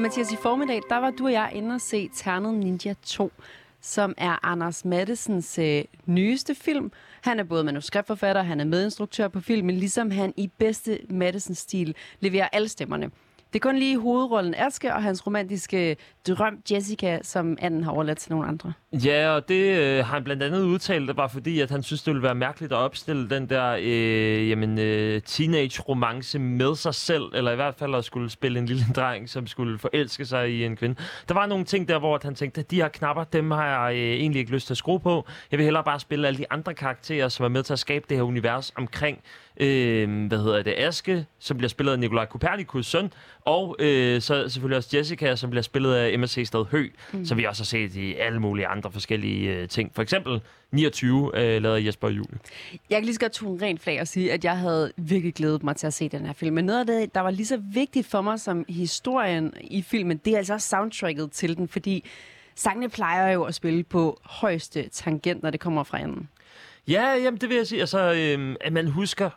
Mathias, i formiddag, der var du og jeg inde og se Ternet Ninja 2, som er Anders Matthesens nyeste film. Han er både manuskriptforfatter, han er medinstruktør på filmen, ligesom han i bedste Matthesen-stil leverer alle stemmerne. Det er kun lige hovedrollen Aske og hans romantiske drøm Jessica, som anden har overladt til nogle andre. Ja, og det har han blandt andet udtalt, var fordi, at han synes, det ville være mærkeligt at opstille den der teenage-romance med sig selv, eller i hvert fald at skulle spille en lille dreng, som skulle forelske sig i en kvinde. Der var nogle ting der, hvor han tænkte, at de her knapper, dem har jeg egentlig ikke lyst til at skrue på. Jeg vil hellere bare spille alle de andre karakterer, som er med til at skabe det her univers omkring Aske, som bliver spillet af Nicolaj Copernicus' søn, og så selvfølgelig også Jessica, som bliver spillet af Mette Stedhøj, som vi også har set i alle mulige andre forskellige ting. For eksempel 29 lavede Jesper Juel. Jeg kan lige så godt tage en ren flag og sige, at jeg havde virkelig glædet mig til at se den her film. Men noget af det, der var lige så vigtigt for mig som historien i filmen, det er altså også soundtracket til den, fordi sangene plejer jo at spille på højeste tangent, når det kommer fra enden. Ja, jamen det vil jeg sige. Altså, at man husker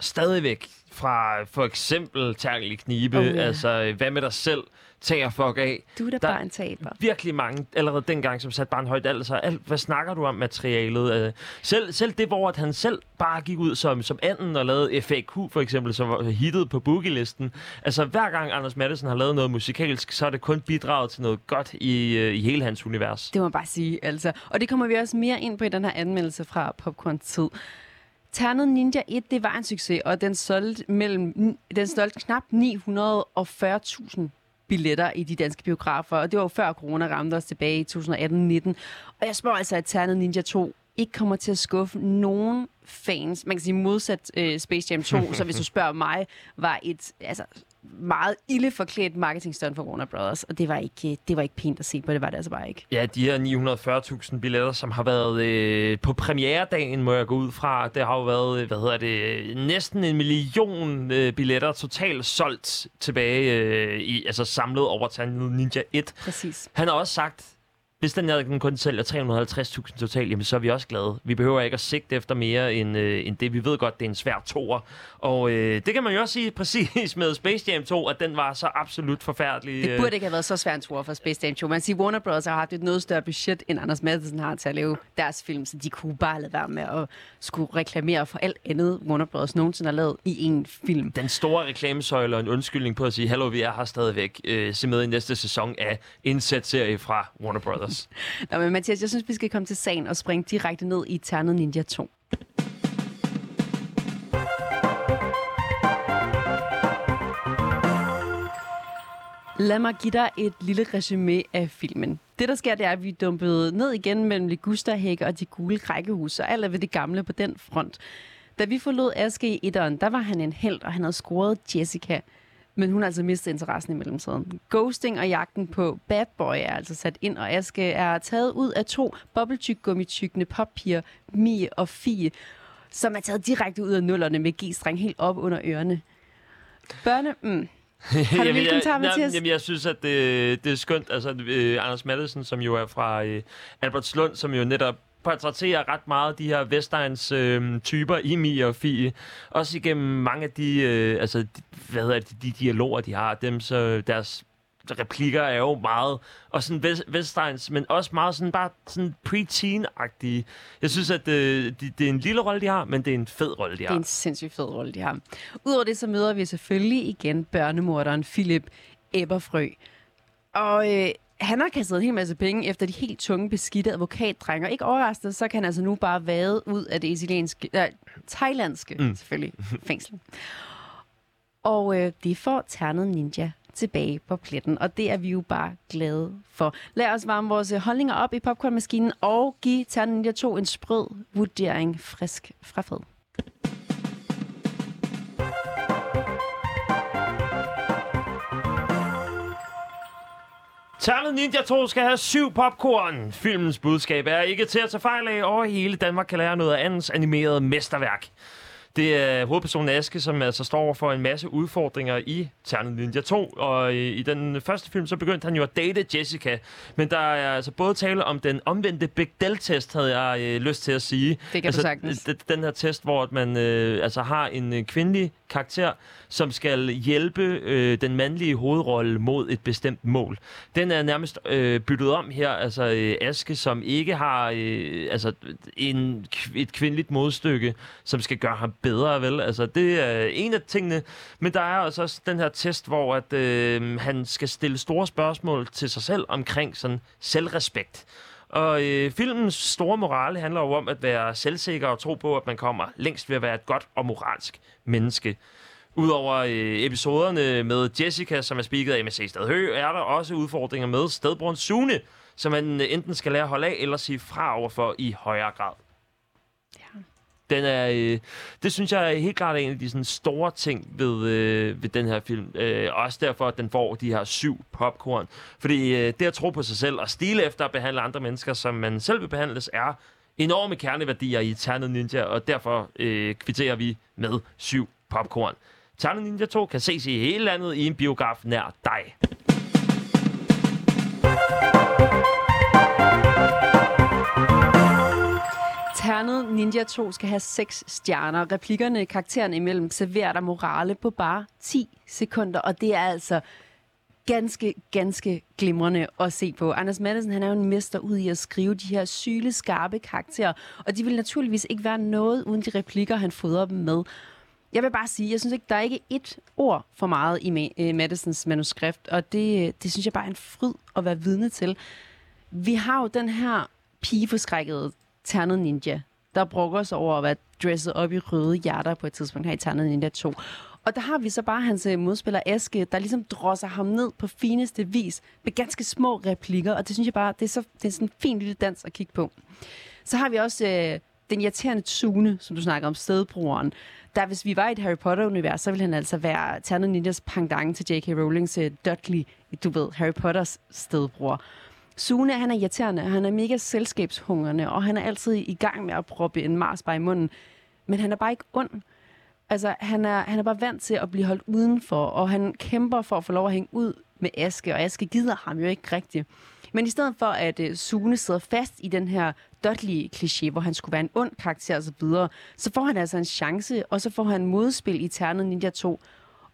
stadigvæk fra for eksempel Terkel i knibe, altså hvad med dig selv, tager fuck af. Du er da bare en taber. Virkelig mange, allerede dengang, som satte bare en højt alt, hvad snakker du om materialet? Selv det, hvor at han selv bare gik ud som anden og lavede FAQ, for eksempel, som var hittet på boogielisten. Altså hver gang Anders Matthesen har lavet noget musikalsk, så er det kun bidraget til noget godt i hele hans univers. Det må man bare sige, altså. Og det kommer vi også mere ind på i den her anmeldelse fra Popcorn Tid. Ternet Ninja 1, det var en succes, og den solgte knap 940.000 billetter i de danske biografer, og det var jo før corona ramte os tilbage i 2018-19. Og jeg spår altså, at Ternet Ninja 2 ikke kommer til at skuffe nogen fans. Man kan sige modsat Space Jam 2, så hvis du spørger mig, var et meget ildeforklædt marketingstunt for Warner Brothers, og det var ikke pænt at se på, det var det altså bare ikke. Ja, de her 940.000 billetter, som har været på premieredagen, må jeg gå ud fra, det har jo været, næsten 1 million billetter totalt solgt tilbage, samlet over Ternet Ninja 1. Præcis. Han har også sagt, hvis den kun sælger 350.000 totalt, jamen så er vi også glade. Vi behøver ikke at sigte efter mere end det. Vi ved godt, det er en svær toer. Og det kan man jo også sige præcis med Space Jam 2, at den var så absolut forfærdelig. Det burde ikke have været så svær en toer for Space Jam 2. Man siger, Warner Brothers har haft et noget større budget, end Anders Matthesen har til at lave deres film, så de kunne bare lade være med at skulle reklamere for alt andet, Warner Brothers nogensinde har lavet i en film. Den store reklamesøjle og en undskyldning på at sige, hallo, vi er her stadigvæk. Se med i næste sæson af indsæt-serie fra Warner Brothers. Nå, men Mathias, jeg synes, vi skal komme til sagen og springe direkte ned i Ternet Ninja 2. Lad mig give dig et lille resume af filmen. Det, der sker, det er, at vi dumpede ned igen mellem ligusterhække og de gule rækkehuse, og alt er ved det gamle på den front. Da vi forlod Aske i etteren, der var han en helt, og han havde scoret Jessica. Men hun har altså mistet interessen i mellemtiden. Ghosting og jagten på Bad Boy er altså sat ind, og Aske er taget ud af 2 bobbeltyggummityggende poppiger, Mie og Fie, som er taget direkte ud af nullerne med G-streng helt op under ørerne. Har du en lille kommentar, Mathias? Jamen, jeg synes, at det er skønt. Altså, Anders Matthesen, som jo er fra Albertslund, som jo netop portrætterer ret meget de her Vestegns typer i Mie og Fie. Også igennem mange af de dialoger, de har. Dem, så deres replikker er jo meget, og sådan Vestegns, men også meget sådan bare sådan pre-teen-agtige. Jeg synes, at det er en lille rolle, de har, men det er en fed rolle, de har. Det er en sindssygt fed rolle, de har. Udover det, så møder vi selvfølgelig igen børnemorderen Philip Ebberfrø. Og han har kastet en hel masse penge efter de helt tunge, beskidte advokatdrenger. Ikke overraskende, så kan han altså nu bare vade ud af det thailandske selvfølgelig, fængsel. Og det får Ternet Ninja tilbage på pletten, og det er vi jo bare glade for. Lad os varme vores holdninger op i popcornmaskinen og give Ternet Ninja 2 en sprød vurdering frisk fra fred. Ternet Ninja 2 skal have 7 popcorn. Filmens budskab er ikke til at tage fejl af, og hele Danmark kan lære noget af andens animerede mesterværk. Det er hovedpersonen Aske, som altså står over for en masse udfordringer i Ternet Ninja 2, og i den første film, så begyndte han jo at date Jessica. Men der er altså både tale om den omvendte Bechdel-test, havde jeg lyst til at sige. Det kan altså, du sagtens. Den her test, hvor man altså har en kvindelig karakter, som skal hjælpe den mandlige hovedrolle mod et bestemt mål. Den er nærmest byttet om her, altså Aske, som ikke har altså et kvindeligt modstykke, som skal gøre ham bedre, vel? Altså, det er en af tingene. Men der er altså også den her test, hvor at, han skal stille store spørgsmål til sig selv omkring sådan selvrespekt. Og filmens store morale handler jo om at være selvsikker og tro på, at man kommer længst ved at være et godt og moralsk menneske. Udover episoderne med Jessica, som er speaket af Mette Stedhøj, er der også udfordringer med stedbroren Sune, som man enten skal lære at holde af eller sige fra overfor i højere grad. Ja. Den er, det synes jeg helt klart er en af de sådan, store ting ved den her film. Også derfor, at den får de her 7 popcorn. Fordi det at tro på sig selv og stile efter at behandle andre mennesker, som man selv vil behandles, er enorme kerneværdier i Ternet Ninja. Og derfor kvitterer vi med 7 popcorn. Ternet Ninja 2 kan ses i hele landet i en biograf nær dig. Ternet Ninja 2 skal have 6 stjerner. Replikkerne karaktererne imellem serverer dig morale på bare 10 sekunder, og det er altså ganske, ganske glimrende at se på. Anders Matthesen, han er jo en mester ud i at skrive de her syleskarpe karakterer, og de vil naturligvis ikke være noget uden de replikker, han fodrer dem med. Jeg vil bare sige, jeg synes ikke, der er ikke ét ord for meget i Matthesens manuskript, og det synes jeg bare er en fryd at være vidne til. Vi har jo den her pigeforskrækkede Ternet Ninja, der brokker sig over at være dresset op i røde hjerter på et tidspunkt her i Ternet Ninja 2. Og der har vi så bare hans modspiller Aske, der ligesom drosser ham ned på fineste vis med ganske små replikker, og det synes jeg bare, det er sådan en fin lille dans at kigge på. Så har vi også den irriterende Sune, som du snakker om, stedbrugeren, der hvis vi var i et Harry Potter-univers, så ville han altså være Ternet Ninjas pendant til J.K. Rowlings Dudley, du ved, Harry Potters stedbror. Sune, han er irriterende, han er mega selskabshungrende, og han er altid i gang med at proppe en marsbar i munden. Men han er bare ikke ond. Altså, han er bare vant til at blive holdt udenfor, og han kæmper for at få lov at hænge ud med Aske, og Aske gider ham jo ikke rigtigt. Men i stedet for, at Sune sidder fast i den her dødelige kliché, hvor han skulle være en ond karakter osv., så får han altså en chance, og så får han modspil i Ternet Ninja 2.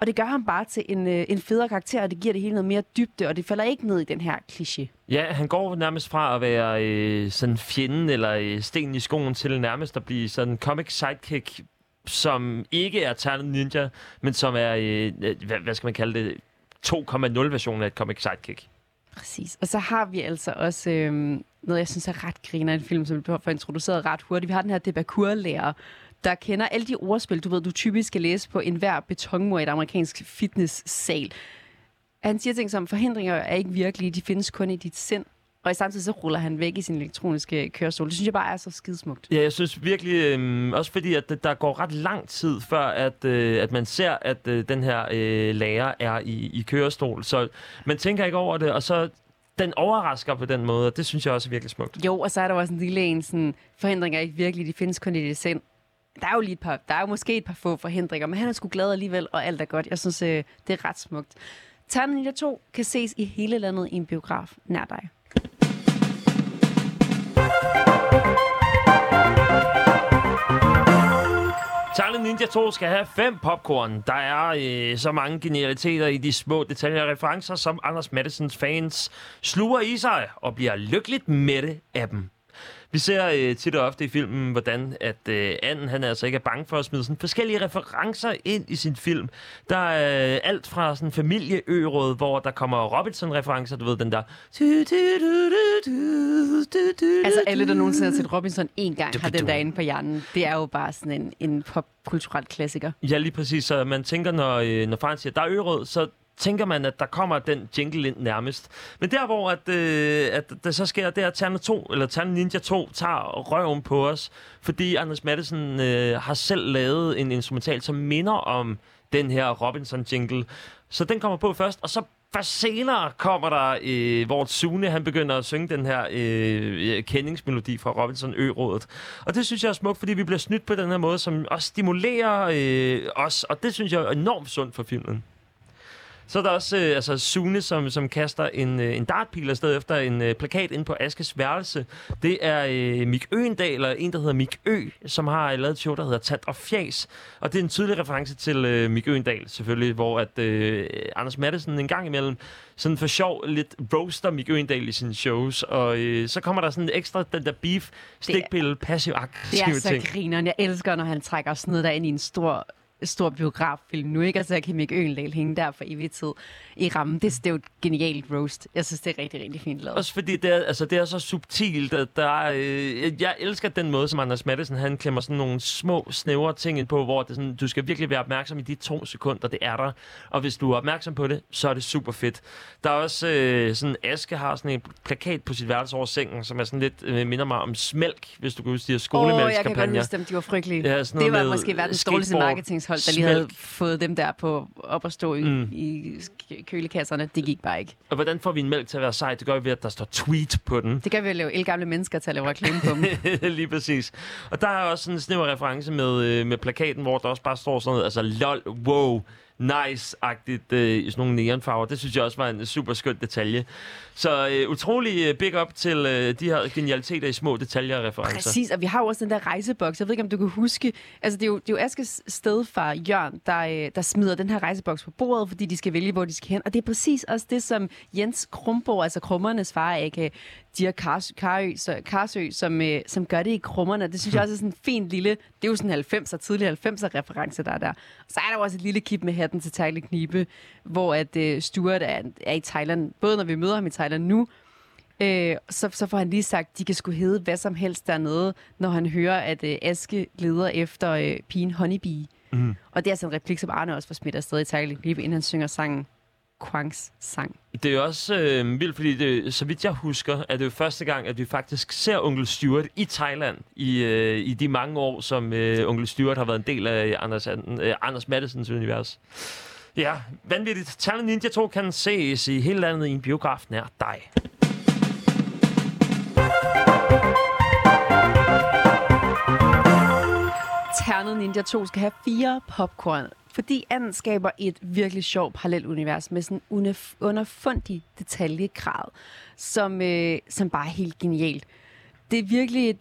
Og det gør ham bare til en federe karakter, og det giver det hele noget mere dybde, og det falder ikke ned i den her kliché. Ja, han går nærmest fra at være sådan fjenden eller sten i skoen til nærmest at blive sådan en comic sidekick, som ikke er Ternet Ninja, men som er, hvad skal man kalde det, 2.0-versionen af et comic sidekick. Præcis. Og så har vi altså også noget, jeg synes er ret griner, en film, som vi får introduceret ret hurtigt. Vi har den her debakurlærer, der kender alle de ordspil, du ved, du typisk skal læse på enhver betonmur i et amerikansk fitnesssal. Han siger ting som, forhindringer er ikke virkelige, de findes kun i dit sind. Og i samtidig så ruller han væk i sin elektroniske kørestol. Det synes jeg bare er så skidesmukt. Ja, jeg synes virkelig, også fordi, at der går ret lang tid, før at man ser, at den her lærer er i kørestol. Så man tænker ikke over det, og så den overrasker på den måde, og det synes jeg også er virkelig smukt. Jo, og så er der også en lille en, sådan, forhindringer er ikke virkelige, de findes kun i dit sind. Der er jo måske et par få forhindringer, men han er sgu glad alligevel, og alt er godt. Jeg synes, det er ret smukt. Ternet Ninja 2 kan ses i hele landet i en biograf nær dig. Ternet Ninja 2 skal have 5 popcorn. Der er så mange genialiteter i de små detaljer og referencer, som Anders Matthesens fans sluger i sig og bliver lykkeligt mætte af dem. Vi ser tit og ofte i filmen, hvordan at Anden, han altså ikke er bange for at smide sådan forskellige referencer ind i sin film. Der er alt fra sådan familieøråd, hvor der kommer Robinson-referencer, du ved, den der. Altså alle, der nogensinde har set Robinson en gang, har den der inde på hjernen. Det er jo bare sådan en popkulturel klassiker. Ja, lige præcis. Så man tænker, når faren siger, der er øråd, så tænker man, at der kommer den jingle ind nærmest. Men der, hvor at det så sker, det er, at Ternet Ninja 2 tager røven på os, fordi Anders Matthesen har selv lavet en instrumental, som minder om den her Robinson-jingle. Så den kommer på først, og så For senere kommer der, hvor Sune, han begynder at synge den her kendingsmelodi fra Robinson Ø-rådet. Og det synes jeg er smukt, fordi vi bliver snydt på den her måde, som også stimulerer os. Og det synes jeg er enormt sundt for filmen. Så er der også altså Sune, som kaster en dartpil afsted efter en plakat ind på Askes værelse. Det er Mik Øendal, eller en, der hedder Mik Ø, som har lavet et show, der hedder Tat og Fjas. Og det er en tydelig reference til Mik Øendal, selvfølgelig, hvor at Anders Matthesen en gang imellem sådan for sjov lidt roaster Mik Øendal i sine shows. Og så kommer der sådan ekstra den der beef, stikpille, passiv-aggressiv ting. Det er så grineren. Jeg elsker, når han trækker sådan noget der ind i en stor biograffilm nu, ikke? Altså, jeg kan Mik Øendal hænge der for evig tid i rammen. Det er jo et genialt roast. Jeg synes, det er rigtig, rigtig fint lavet. Også fordi det er så subtilt, at jeg elsker den måde, som Anders Matthesen, han klemmer sådan nogle små, snævre ting ind på, hvor det sådan, du skal virkelig være opmærksom i de 2 sekunder, det er der. Og hvis du er opmærksom på det, så er det super fedt. Der er også sådan, Aske har sådan en plakat på sit værelse over sengen, som er sådan lidt, minder mig om smælk, hvis du kan huske de her skolemælkskampagner. Jeg kan godt huske dem, de var frygtelige. Ja, det var måske verdens dårligste marketingshold, der lige havde fået dem der på op at stå i kølekasserne. Det gik bare ikke. Og hvordan får vi en mælk til at være sej? Det gør vi ved, at der står tweet på den. Det gør vi ved at lave elgamle mennesker til at lave reklame på dem. Lige præcis. Og der er også en snæver reference med plakaten, hvor der også bare står sådan noget, altså lol, wow, nice-agtigt i sådan nogle neonfarver. Det synes jeg også var en super skøn detalje. Så utrolig big up til de her genialiteter i små detaljer og referencer. Præcis, og vi har også den der rejseboks. Jeg ved ikke, om du kan huske. Altså, det er jo Askes stedfar, Jørn, der smider den her rejseboks på bordet, fordi de skal vælge, hvor de skal hen. Og det er præcis også det, som Jens Krumborg, altså krummernes far, aka Karsø, som gør det i krummerne. Det synes jeg også er sådan en fin lille, det er jo sådan en 90'er, tidlig 90'er reference, der er der. Så er der også et lille kip med hatten til Terkel i knibe, hvor at Stuart er i Thailand. Både når vi møder ham i Thailand nu, så får han lige sagt, de kan sgu hedde hvad som helst dernede, når han hører, at Aske leder efter pigen Honeybee. Mm. Og det er altså en replik, som Arne også får smidt afsted i Terkel i knibe, inden han synger sangen. Quangs sang. Det er også vildt, fordi det, så vidt jeg husker, er det jo første gang, at vi faktisk ser Onkel Stewart i Thailand i de mange år, som Onkel Stewart har været en del af Anders Matthesens univers. Ja, vanvittigt. Ternet Ninja 2 kan ses i hele landet i en biograf nær dig. Ternet Ninja 2 skal have 4 popcorn, fordi anden skaber et virkelig sjovt parallelunivers med sådan en underfundig detaljegrad, som bare er helt genialt. Det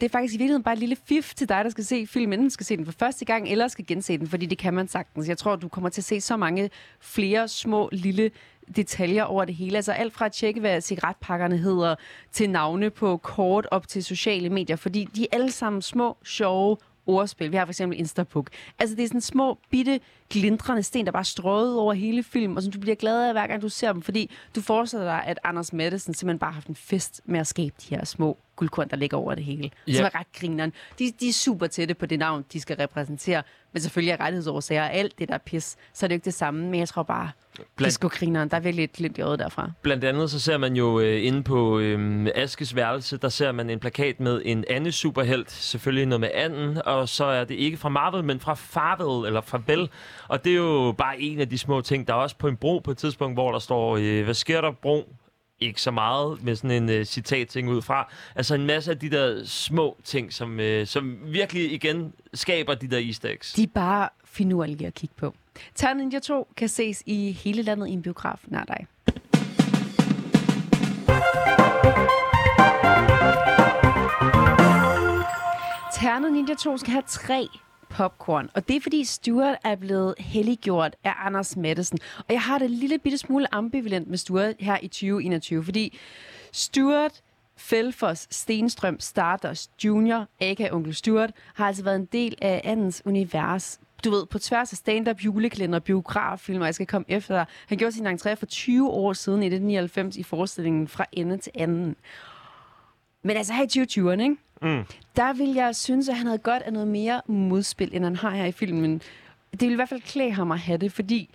er faktisk i virkeligheden bare et lille fif til dig, der skal se filmen, enten skal se den for første gang, eller skal gense den, fordi det kan man sagtens. Jeg tror, du kommer til at se så mange flere små, lille detaljer over det hele. Altså alt fra at tjekke, hvad cigaretpakkerne hedder, til navne på kort op til sociale medier, fordi de er alle sammen små, sjove ordspil. Vi har for eksempel Instabook. Altså, det er sådan små, bitte, glindrende sten, der bare strøget over hele filmen, og som du bliver glad af, hver gang du ser dem, fordi du forestiller dig, at Anders Matthesen simpelthen bare har haft en fest med at skabe de her små guldkorn, der ligger over det hele. Yep. Som er ret grineren. De er super tætte på det navn, de skal repræsentere, men selvfølgelig er rettighedsårsager og alt det der pis, så er det jo ikke det samme, men jeg tror bare, det er sgu grineren. Der er virkelig et glimt i øjet derfra. Blandt andet så ser man jo inde på Askes værelse, der ser man en plakat med en anden superhelt, selvfølgelig noget med anden, og så er det ikke fra Marvel, men fra Farvel, eller fra Bell. Og det er jo bare en af de små ting. Der er også på en bro på et tidspunkt, hvor der står, hvad sker der, bro? Ikke så meget, med sådan en citat-ting ud fra. Altså en masse af de der små ting, som virkelig igen skaber de der easter eggs. De er bare finurlige at kigge på. Ternet Ninja 2 kan ses i hele landet i en biograf nær dig. Ternet Ninja 2 skal have 3 popcorn, og det er fordi Stuart er blevet helliggjort af Anders Matthesen. Og jeg har det lille bitte smule ambivalent med Stuart her i 2021, fordi Stuart Felfos Stenstrøm Starters Junior, aka Onkel Stewart, har altså været en del af andens univers. Du ved, på tværs af stand-up, juleklænder, biograffilmer, jeg skal komme efter dig. Han gjorde sin entré for 20 år siden i 1999 i forestillingen Fra ende til anden. Men altså her i 2020'erne, ikke? Mm. Der ville jeg synes, at han havde godt af noget mere modspil, end han har her i filmen. Det ville i hvert fald klæde ham at have det, fordi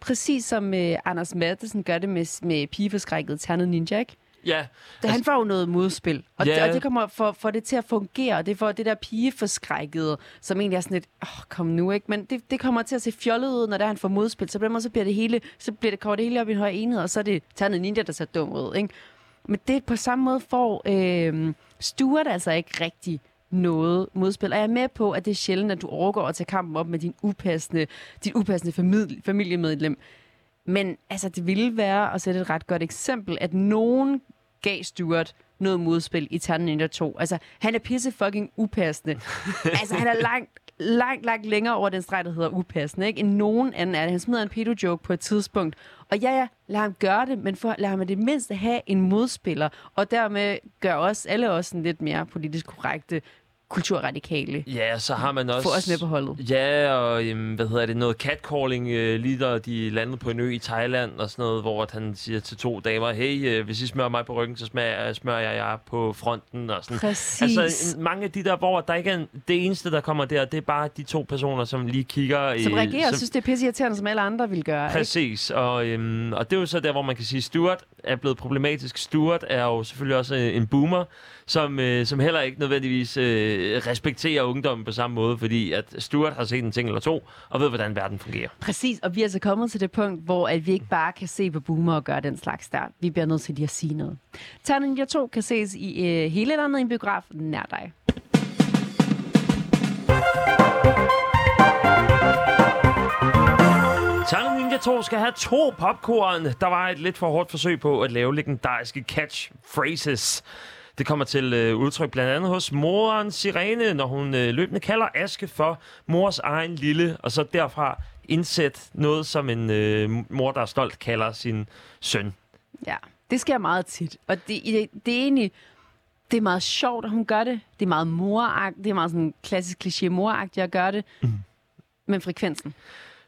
præcis som Anders Matthesen gør det med pigeforskrækket Ternet Ninja, ikke? Ja. Altså, han får jo noget modspil, og, ja, og det kommer for det til at fungere, og det får det der pigeforskrækkede, som egentlig er sådan lidt, kom nu, ikke? Men det kommer til at se fjollet ud, når der han får modspil, så på den måde, så kommer det hele op i en høj enhed, og så er det Ternet Ninja, der ser dum ud, ikke? Men det på samme måde får Stuart altså ikke rigtig noget modspil. Og jeg er med på, at det er sjældent, at du overgår at tage kampen op med din upassende familiemedlem. Men altså, det ville være at sætte et ret godt eksempel, at nogen gav Stuart noget modspil i Ternet Ninja 2. Altså, han er pisse fucking upassende. Altså, han er langt længere over den streg, der hedder upassende, ikke? End nogen anden er det. Han smider en pedo-joke på et tidspunkt. Og ja, lad ham gøre det, men lad ham i det mindste have en modspiller. Og dermed gør alle os en lidt mere politisk korrekte kulturradikale. Ja, så har man også... Få os med på holdet. Ja, og noget catcalling, lige der de landede på en ø i Thailand og sådan noget, hvor han siger til to damer, hey, hvis I smører mig på ryggen, så smører jeg jer på fronten og sådan. Præcis. Altså, mange af de der, hvor der ikke er det eneste, der kommer der, det er bare de to personer, som lige kigger... Som reagerer og synes, det er pisseirriterende, som alle andre vil gøre. Præcis, ikke? Og det er jo så der, hvor man kan sige, Stuart er blevet problematisk. Stuart er jo selvfølgelig også en boomer, som heller ikke nødvendigvis... respekterer ungdommen på samme måde, fordi at Stuart har set en ting eller to, og ved, hvordan verden fungerer. Præcis, og vi er altså kommet til det punkt, hvor at vi ikke bare kan se på boomer og gøre den slags der. Vi bliver nødt til at sige noget. Ternet Ninja 2 kan ses i hele landet i en biograf nær dig. Ternet Ninja 2 skal have 2 popcorn. Der var et lidt for hårdt forsøg på at lave legendariske catchphrases. Det kommer til udtryk blandt andet hos moren Sirene, når hun løbende kalder Aske for mors egen lille, og så derfra indsæt noget, som en mor, der er stolt, kalder sin søn. Ja, det sker meget tit, og det er egentlig... Det er meget sjovt, at hun gør det. Det er meget moragtigt, det er meget sådan klassisk kliché moragtigt at gøre det, men frekvensen...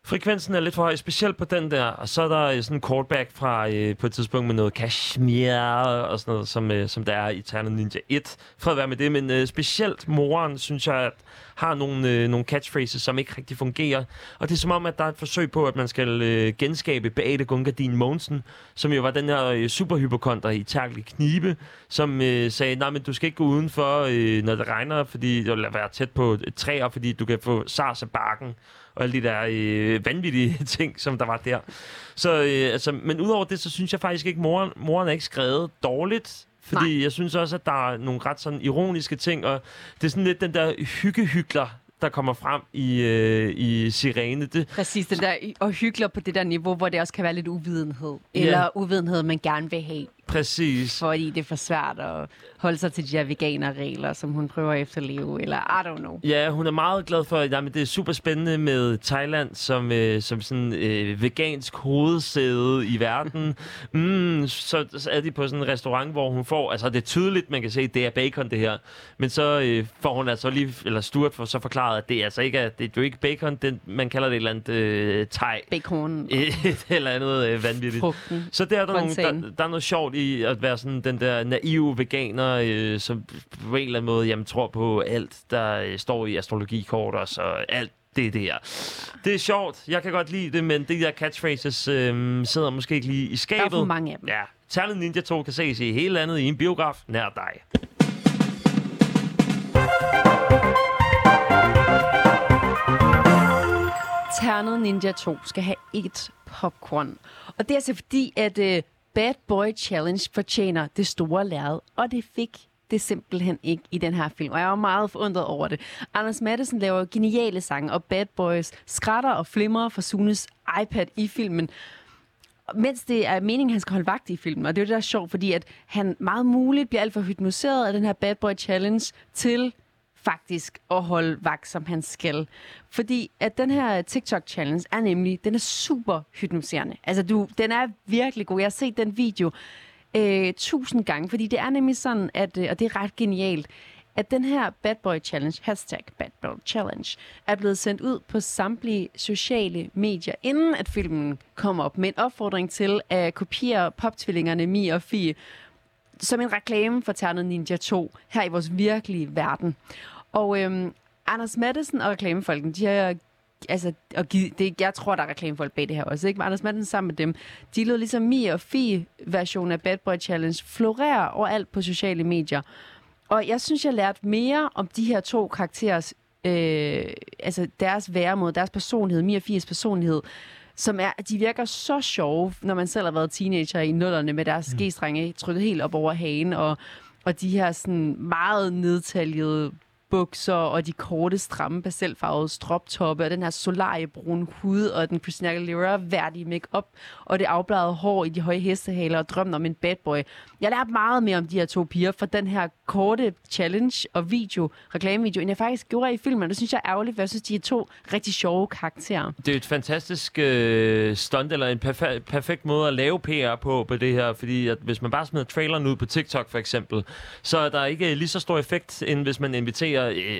Frekvensen er lidt for høj, specielt på den der, og så er der sådan en callback fra på et tidspunkt med noget Kashmir og sådan noget, som der er i Ternet Ninja 1. Fred at være med det, men specielt moren, synes jeg, at har nogle catchphrases, som ikke rigtig fungerer. Og det er som om, at der er et forsøg på, at man skal genskabe Beate Gungardine-Monsen, som jo var den her superhypokonter i Terkel i Knibe, som sagde, nej, men du skal ikke gå udenfor, når det regner, fordi du vil være tæt på træer, fordi du kan få sars af barken og alle de der vanvittige ting, som der var der. Så, men udover det, så synes jeg faktisk ikke, moren er ikke skrevet dårligt. Fordi nej. Jeg synes også, at der er nogle ret sådan ironiske ting, og det er sådan lidt den der hyggehykler, der kommer frem i Sirene. Præcis, den der, og hykler på det der niveau, hvor det også kan være lidt uvidenhed. Eller uvidenhed, man gerne vil have. Præcis. Fordi det er for svært at holde sig til de her veganerregler, som hun prøver at efterleve, eller I don't know. Ja, hun er meget glad for, at det er super spændende med Thailand som sådan vegansk hovedsæde i verden. Så er de på sådan en restaurant, hvor hun får, altså det er tydeligt, man kan se, det er bacon det her, men så får hun altså lige, eller Stuart får så forklaret, at det altså ikke er, det er jo ikke bacon, det, man kalder det et eller andet thai. Bacon. Et eller andet vanvittigt. Frugten. Så der er der er noget sjovt i at være sådan den der naive veganer, som på en eller anden måde tror på alt, der står i astrologikort og så alt det der. Det er sjovt. Jeg kan godt lide det, men de der catchphrases sidder måske ikke lige i skabet. Der er for mange af dem. Ja. Ternet Ninja 2 kan ses i hele landet i en biograf nær dig. Ternet Ninja 2 skal have 1 popcorn. Og det er altså fordi, at... Bad Boy Challenge fortjener det store lærred, og det fik det simpelthen ikke i den her film. Og jeg var meget forundret over det. Anders Matthesen laver geniale sange, og Bad Boys skratter og flimrer fra Sunes iPad i filmen, mens det er meningen, han skal holde vagt i filmen. Og det er jo det, der er sjovt, fordi at han meget muligt bliver alt for hypnotiseret af den her Bad Boy Challenge til faktisk at holde vagt, som han skal. Fordi at den her TikTok-challenge er nemlig, den er super hypnotiserende. Altså, den er virkelig god. Jeg har set den video 1000 gange, fordi det er nemlig sådan, at, og det er ret genialt, at den her Bad Boy Challenge, #BadBoyChallenge, er blevet sendt ud på samtlige sociale medier, inden at filmen kom op, med en opfordring til at kopiere poptvillingerne Mie og Fie, som en reklame for Ternet Ninja 2, her i vores virkelige verden. Og Anders Matthesen og reklamefolken, de har altså, og give, det, jeg tror, der er reklamefolk bag det her også, ikke? Men Anders Matthesen sammen med dem, de lød ligesom Mi og Fi-version af Bad Boy Challenge, florerer overalt på sociale medier. Og jeg synes, jeg lærte mere om de her to karakterers, altså deres væremåde, deres personlighed, Mi og Fies personlighed, som er, de virker så sjove, når man selv har været teenager i nullerne med deres skæstrenge trykket helt op over hagen, og de her sådan meget nedtaljede bukser, og de korte, stramme, pastelfarvede stroptoppe, og den her solariebrune hud, og den Christina Aguilera-værdige make-up, og det afbladede hår i de høje hestehaler, og drømmen om en bad boy. Jeg lærte meget mere om de her to piger fra den her korte challenge og video, reklamevideo, end jeg faktisk gjorde i filmen, og det synes jeg er ærgerligt, for jeg synes, de er to rigtig sjove karakterer. Det er et fantastisk stunt, eller en perfekt måde at lave PR på det her, fordi at hvis man bare smider traileren ud på TikTok for eksempel, så er der ikke lige så stor effekt, end hvis man inviterer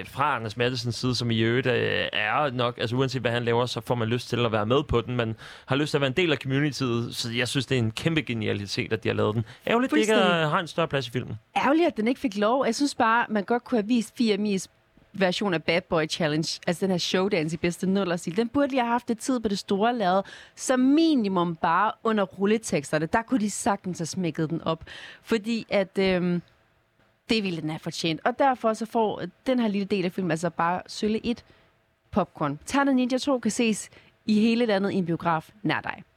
fra Anders Matthesens side, som i øvrigt er nok, altså uanset hvad han laver, så får man lyst til at være med på den. Man har lyst til at være en del af communityet, så jeg synes, det er en kæmpe genialitet, at de har lavet den. Ærgerligt, det ikke har en større plads i filmen. Ærgerligt, at den ikke fik lov. Jeg synes bare, man godt kunne have vist Fie Mies version af Bad Boy Challenge, altså den her showdance i bedste nullerstil, den burde lige have haft lidt tid på det store lade, som minimum bare under rulleteksterne. Der kunne de sagtens have smækket den op. Fordi at det ville den have fortjent. Og derfor så får den her lille del af filmen altså bare sølle 1 popcorn. Ternet Ninja 2 kan ses i hele landet i en biograf nær dig.